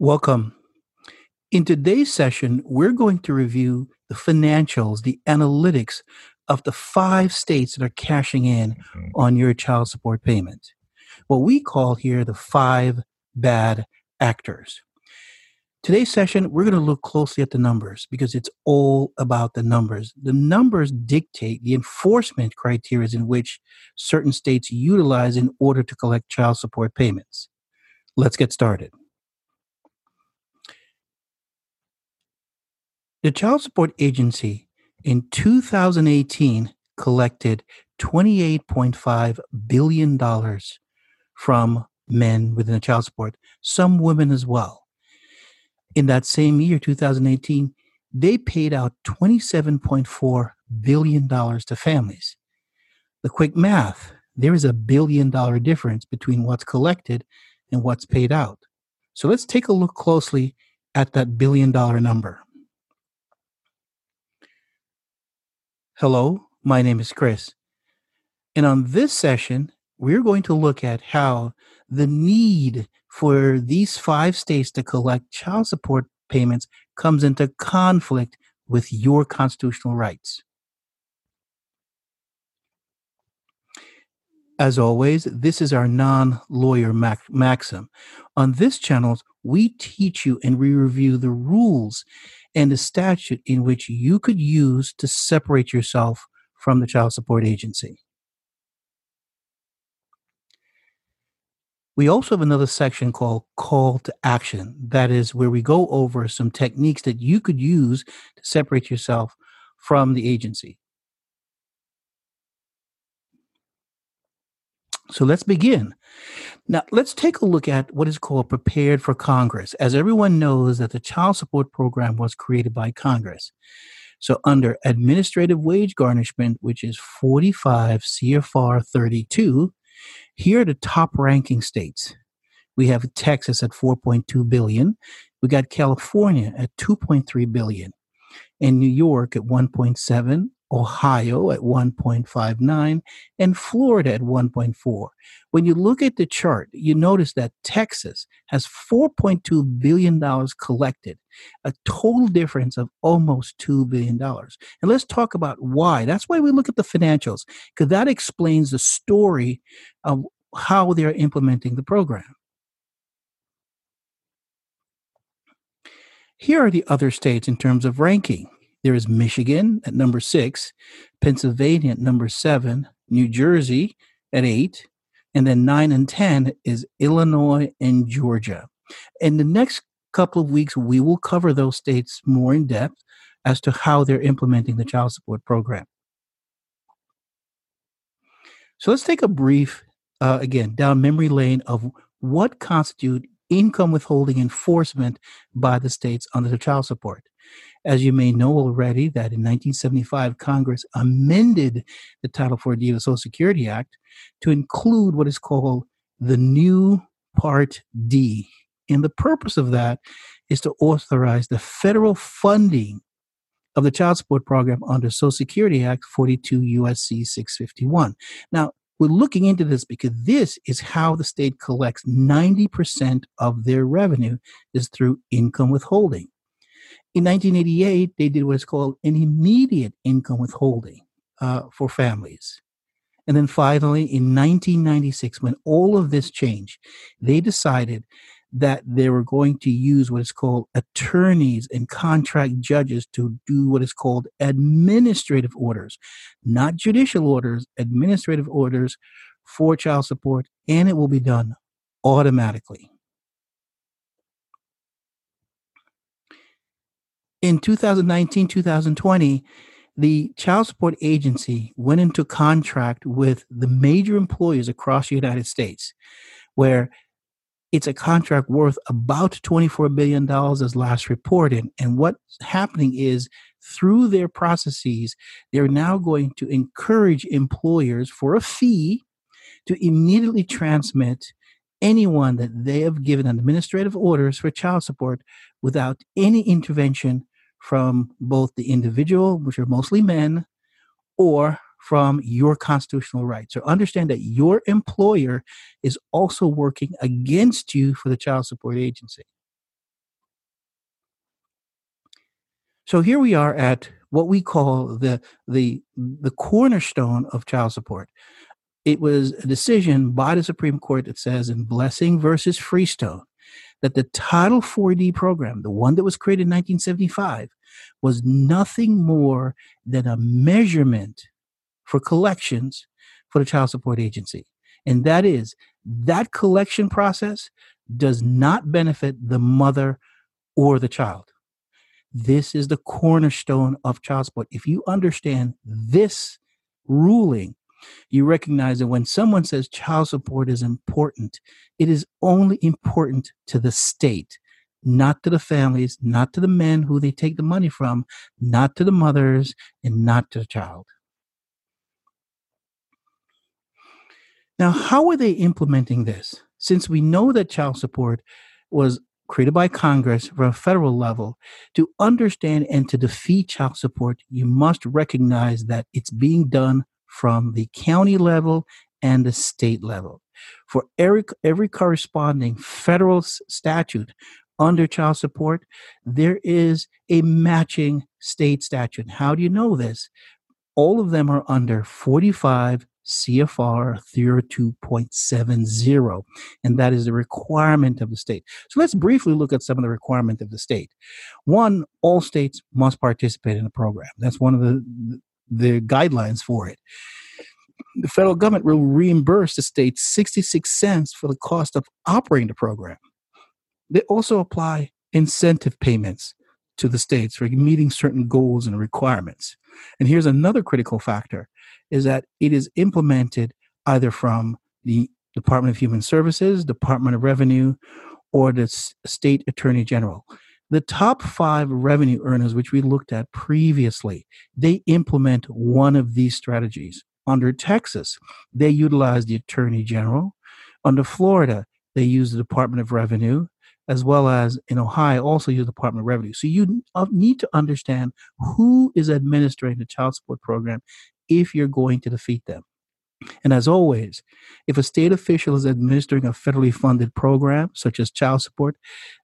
Welcome. In today's session, we're going to review the financials, the analytics of the 5 states that are cashing in on your child support payment. What we call here the 5 bad actors. Today's session, we're going to look closely at the numbers because it's all about the numbers. The numbers dictate the enforcement criteria in which certain states utilize in order to collect child support payments. Let's get started. The Child Support Agency in 2018 collected $28.5 billion from men within the child support, some women as well. In that same year, 2018, they paid out $27.4 billion to families. The quick math, there is a billion-dollar difference between what's collected and what's paid out. So let's take a look closely at that billion-dollar number. Hello, my name is Chris, and on this session, we're going to look at how the need for these 5 states to collect child support payments comes into conflict with your constitutional rights. As always, this is our non-lawyer maxim. On this channel, we teach you and we review the rules and the statute in which you could use to separate yourself from the child support agency. We also have another section called Call to Action. That is where we go over some techniques that you could use to separate yourself from the agency. So let's begin. Now, let's take a look at what is called Prepared for Congress. As everyone knows that the child support program was created by Congress. So under administrative wage garnishment, which is 45 CFR 32, here are the top ranking states. We have Texas at $4.2 billion. We got California at $2.3 billion. And New York at $1.7 billion. Ohio at 1.59, and Florida at 1.4. When you look at the chart, you notice that Texas has $4.2 billion collected, a total difference of almost $2 billion. And let's talk about why. That's why we look at the financials, because that explains the story of how they're implementing the program. Here are the other states in terms of ranking. There is Michigan at number 6, Pennsylvania at number 7, New Jersey at 8, and then 9 and 10 is Illinois and Georgia. In the next couple of weeks, we will cover those states more in depth as to how they're implementing the child support program. So let's take a brief, again, down memory lane of what constitutes income withholding enforcement by the states under the child support. As you may know already, that in 1975, Congress amended the Title IV-D of the Social Security Act to include what is called the new Part D. And the purpose of that is to authorize the federal funding of the child support program under Social Security Act 42 U.S.C. 651. Now, we're looking into this because this is how the state collects 90% of their revenue is through income withholding. In 1988, they did what is called an immediate income withholding for families. And then finally, in 1996, when all of this changed, they decided that they were going to use what is called attorneys and contract judges to do what is called administrative orders, not judicial orders, administrative orders for child support, and it will be done automatically. In 2019-2020, the Child Support Agency went into contract with the major employers across the United States, where it's a contract worth about $24 billion as last reported. And what's happening is through their processes, they're now going to encourage employers for a fee to immediately transmit anyone that they have given administrative orders for child support without any intervention from both the individual, which are mostly men, or from your constitutional rights. So understand that your employer is also working against you for the child support agency. So here we are at what we call the cornerstone of child support. It was a decision by the Supreme Court that says in Blessing versus Freestone that the Title IV-D program, the one that was created in 1975, was nothing more than a measurement for collections for the child support agency. And that is, that collection process does not benefit the mother or the child. This is the cornerstone of child support. If you understand this ruling, you recognize that when someone says child support is important, it is only important to the state, not to the families, not to the men who they take the money from, not to the mothers, and not to the child. Now, how are they implementing this? Since we know that child support was created by Congress from a federal level, to understand and to defeat child support, you must recognize that it's being done from the county level and the state level. For every corresponding federal statute under child support, there is a matching state statute. How do you know this? All of them are under 45 CFR 302.70, and that is the requirement of the state. So let's briefly look at some of the requirements of the state. One, all states must participate in the program. That's one of the guidelines for it. The federal government will reimburse the state 66 cents for the cost of operating the program. They also apply incentive payments to the states for meeting certain goals and requirements. And here's another critical factor, is that it is implemented either from the Department of Human Services, Department of Revenue, or the State Attorney General. The top 5 revenue earners, which we looked at previously, they implement one of these strategies. Under Texas, they utilize the Attorney General. Under Florida, they use the Department of Revenue, as well as in Ohio, also use the Department of Revenue. So you need to understand who is administering the child support program if you're going to defeat them. And as always, if a state official is administering a federally funded program, such as child support,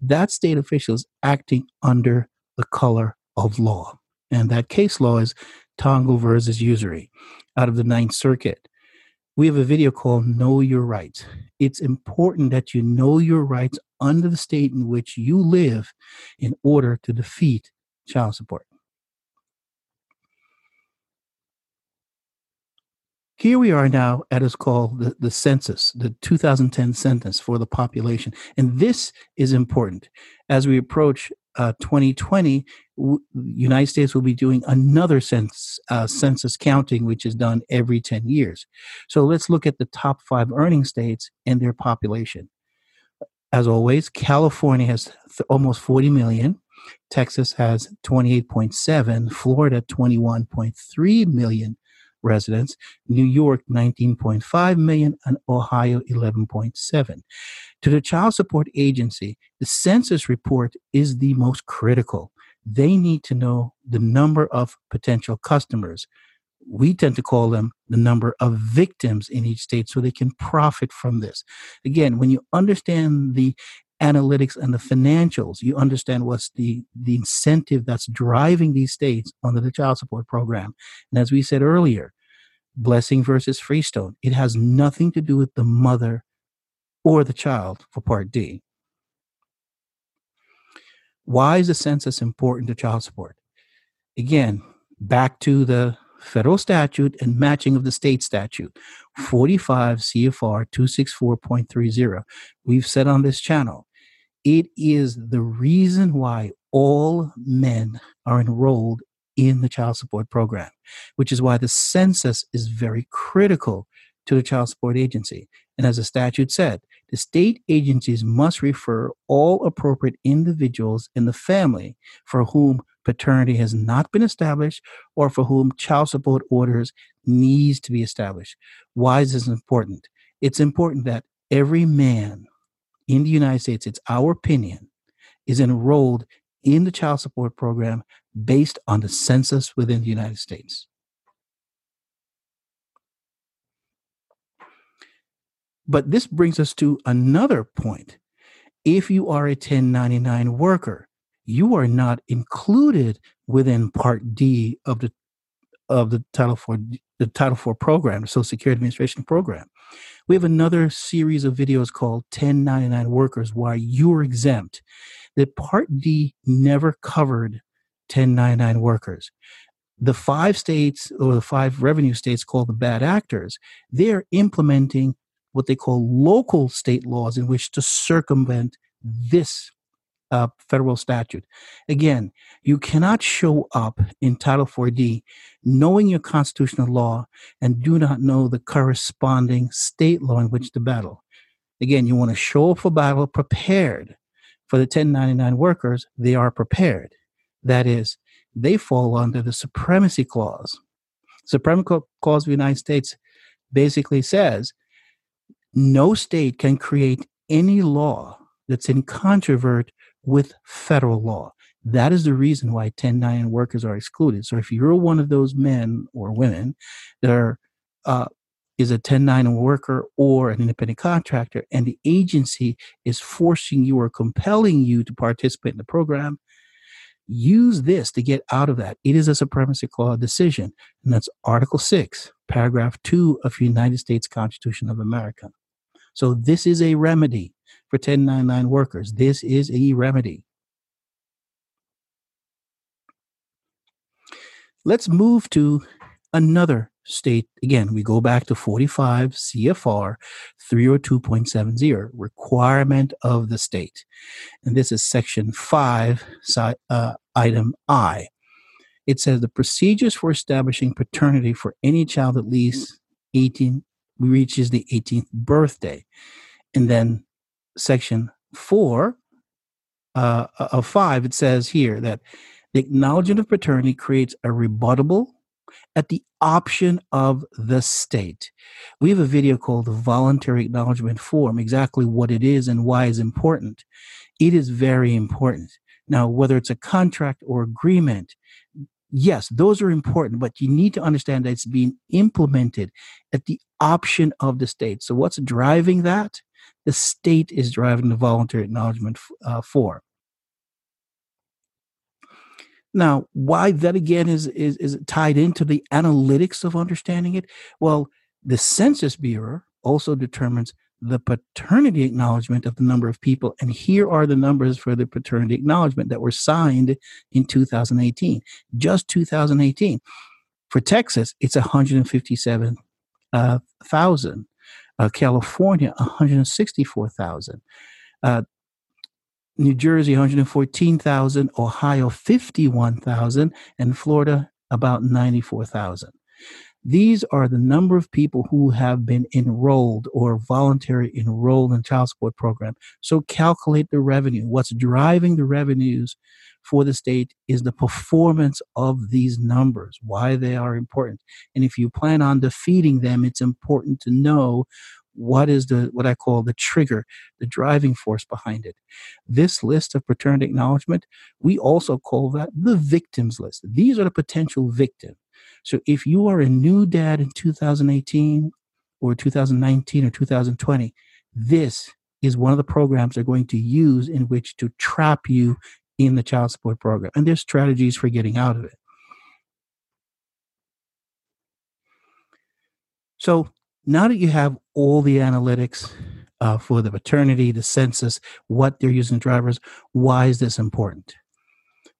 that state official is acting under the color of law. And that case law is Tongo versus Usury out of the 9th Circuit. We have a video called Know Your Rights. It's important that you know your rights under the state in which you live in order to defeat child support. Here we are now at what's called the census, the 2010 census for the population. And this is important. As we approach 2020, the United States will be doing another census counting, which is done every 10 years. So let's look at the top 5 earning states and their population. As always, California has almost 40 million. Texas has 28.7, Florida 21.3 million. Residents, New York 19.5 million, and Ohio 11.7. To the Child Support Agency, the census report is the most critical. They need to know the number of potential customers. We tend to call them the number of victims in each state so they can profit from this. Again, when you understand the analytics and the financials, you understand what's the incentive that's driving these states under the child support program. And as we said earlier, Blessing versus Freestone, it has nothing to do with the mother or the child for Part D. Why is the census important to child support? Again, back to the federal statute and matching of the state statute, 45 CFR 264.30. We've said on this channel, it is the reason why all men are enrolled in the child support program, which is why the census is very critical to the child support agency. And as the statute said, the state agencies must refer all appropriate individuals in the family for whom paternity has not been established or for whom child support orders needs to be established. Why is this important? It's important that every man in the United States, it's our opinion, is enrolled in the child support program based on the census within the United States. But this brings us to another point. If you are a 1099 worker, you are not included within Part D of the Title IV program, the Social Security Administration program. We have another series of videos called 1099 Workers, Why You're Exempt. That Part D never covered 1099 workers. The five states, or the five revenue states called the bad actors, they're implementing what they call local state laws in which to circumvent this federal statute. Again, you cannot show up in Title IV-D knowing your constitutional law and do not know the corresponding state law in which to battle. Again, you want to show up for battle prepared. For the 1099 workers, they are prepared. That is, they fall under the Supremacy Clause. Supremacy Clause of the United States basically says no state can create any law that's in controvert with federal law. That is the reason why 1099 workers are excluded. So if you're one of those men or women that are, is a 1099 worker or an independent contractor, and the agency is forcing you or compelling you to participate in the program, use this to get out of that. It is a Supremacy Clause decision, and that's Article 6, Paragraph 2 of the United States Constitution of America. So this is a remedy for 1099 workers. This is a remedy. Let's move to another state. Again, we go back to 45 CFR 302.70, requirement of the state. And this is Section 5, Item I. It says the procedures for establishing paternity for any child at least 18 reaches the 18th birthday. And then Section 4 of 5, it says here that the acknowledgement of paternity creates a rebuttable at the option of the state. We have a video called the Voluntary Acknowledgement Form, exactly what it is and why it's important. It is very important. Now, whether it's a contract or agreement, yes, those are important, but you need to understand that it's being implemented at the option of the state. So what's driving that? The state is driving the Voluntary Acknowledgement Form. Now, why that again is tied into the analytics of understanding it? Well, the Census Bureau also determines the paternity acknowledgement of the number of people. And here are the numbers for the paternity acknowledgement that were signed in 2018, just 2018. For Texas, it's 157,000. California, 164,000. New Jersey, 114,000, Ohio, 51,000, and Florida, about 94,000. These are the number of people who have been enrolled or voluntarily enrolled in child support program. So calculate the revenue. What's driving the revenues for the state is the performance of these numbers, why they are important. And if you plan on defeating them, it's important to know what is what I call the trigger, the driving force behind it. This list of paternity acknowledgement, we also call that the victims list. These are the potential victims. So if you are a new dad in 2018 or 2019 or 2020, this is one of the programs they're going to use in which to trap you in the child support program. And there's strategies for getting out of it. So now that you have all the analytics for the paternity, the census, what they're using drivers, why is this important?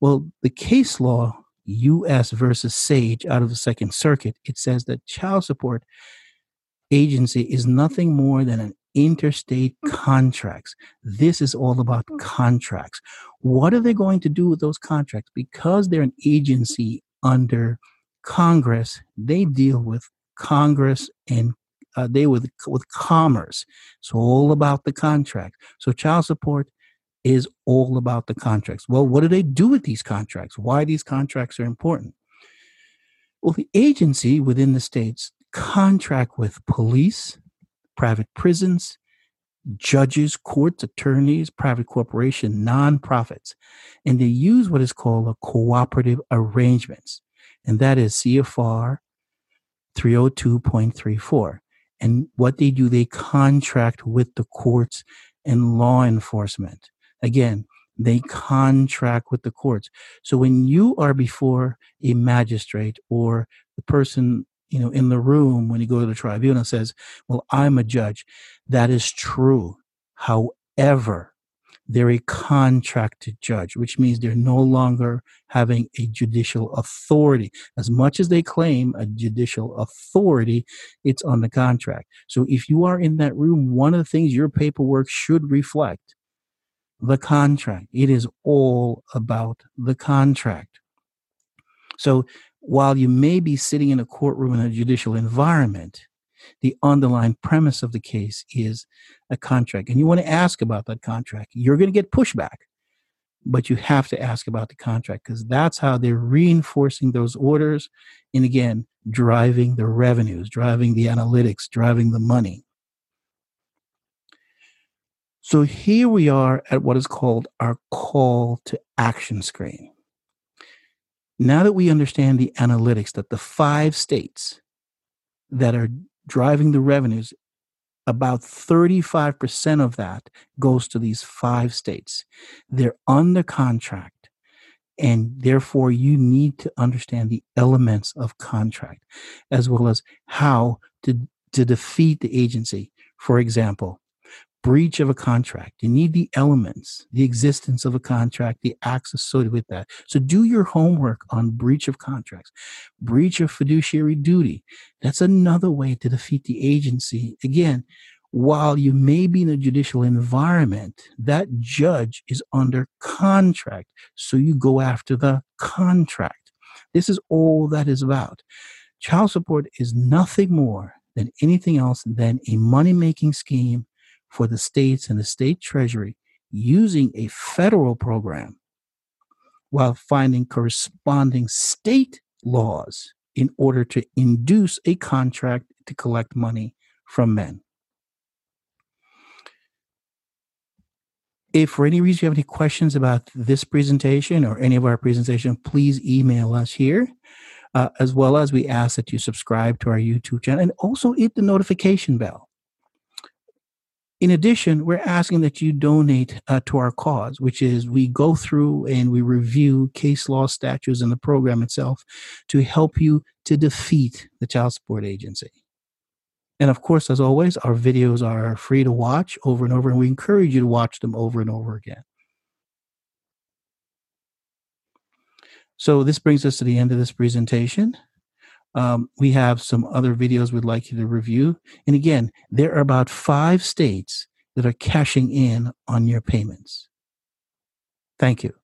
Well, the case law, U.S. versus Sage, out of the Second Circuit, it says that child support agency is nothing more than an interstate contracts. This is all about contracts. What are they going to do with those contracts? Because they're an agency under Congress, they deal with Congress and they with commerce. It's all about the contract. So child support is all about the contracts. Well, what do they do with these contracts? Why these contracts are important? Well, the agency within the states contract with police, private prisons, judges, courts, attorneys, private corporations, nonprofits, and they use what is called a cooperative arrangements, and that is CFR 302.34. And what they do, they contract with the courts and law enforcement. Again, They contract with the courts. So when you are before a magistrate or the person, you know, in the room when you go to the tribunal says, well, I'm a judge. That is true. However, they're a contracted judge, which means they're no longer having a judicial authority. As much as they claim a judicial authority, it's on the contract. So if you are in that room, one of the things your paperwork should reflect, the contract. It is all about the contract. So while you may be sitting in a courtroom in a judicial environment, the underlying premise of the case is a contract. And you want to ask about that contract. You're going to get pushback, but you have to ask about the contract because that's how they're reinforcing those orders and, again, driving the revenues, driving the analytics, driving the money. So here we are at what is called our call to action screen. Now that we understand the analytics, that the five states that are driving the revenues, about 35% of that goes to these five states. They're under contract, and therefore you need to understand the elements of contract as well as how to defeat the agency. For example, breach of a contract. You need the elements, the existence of a contract, the acts associated with that. So do your homework on breach of contracts. Breach of fiduciary duty. That's another way to defeat the agency. Again, while you may be in a judicial environment, that judge is under contract. So you go after the contract. This is all that is about. Child support is nothing more than anything else than a money-making scheme for the states and the state treasury using a federal program while finding corresponding state laws in order to induce a contract to collect money from men. If for any reason you have any questions about this presentation or any of our presentation, please email us here. As well as we ask that you subscribe to our YouTube channel and also hit the notification bell. In addition, we're asking that you donate to our cause, which is we go through and we review case law statutes and the program itself to help you to defeat the child support agency. And of course, as always, our videos are free to watch over and over, and we encourage you to watch them over and over again. So this brings us to the end of this presentation. We have some other videos we'd like you to review. And again, there are about five states that are cashing in on your payments. Thank you.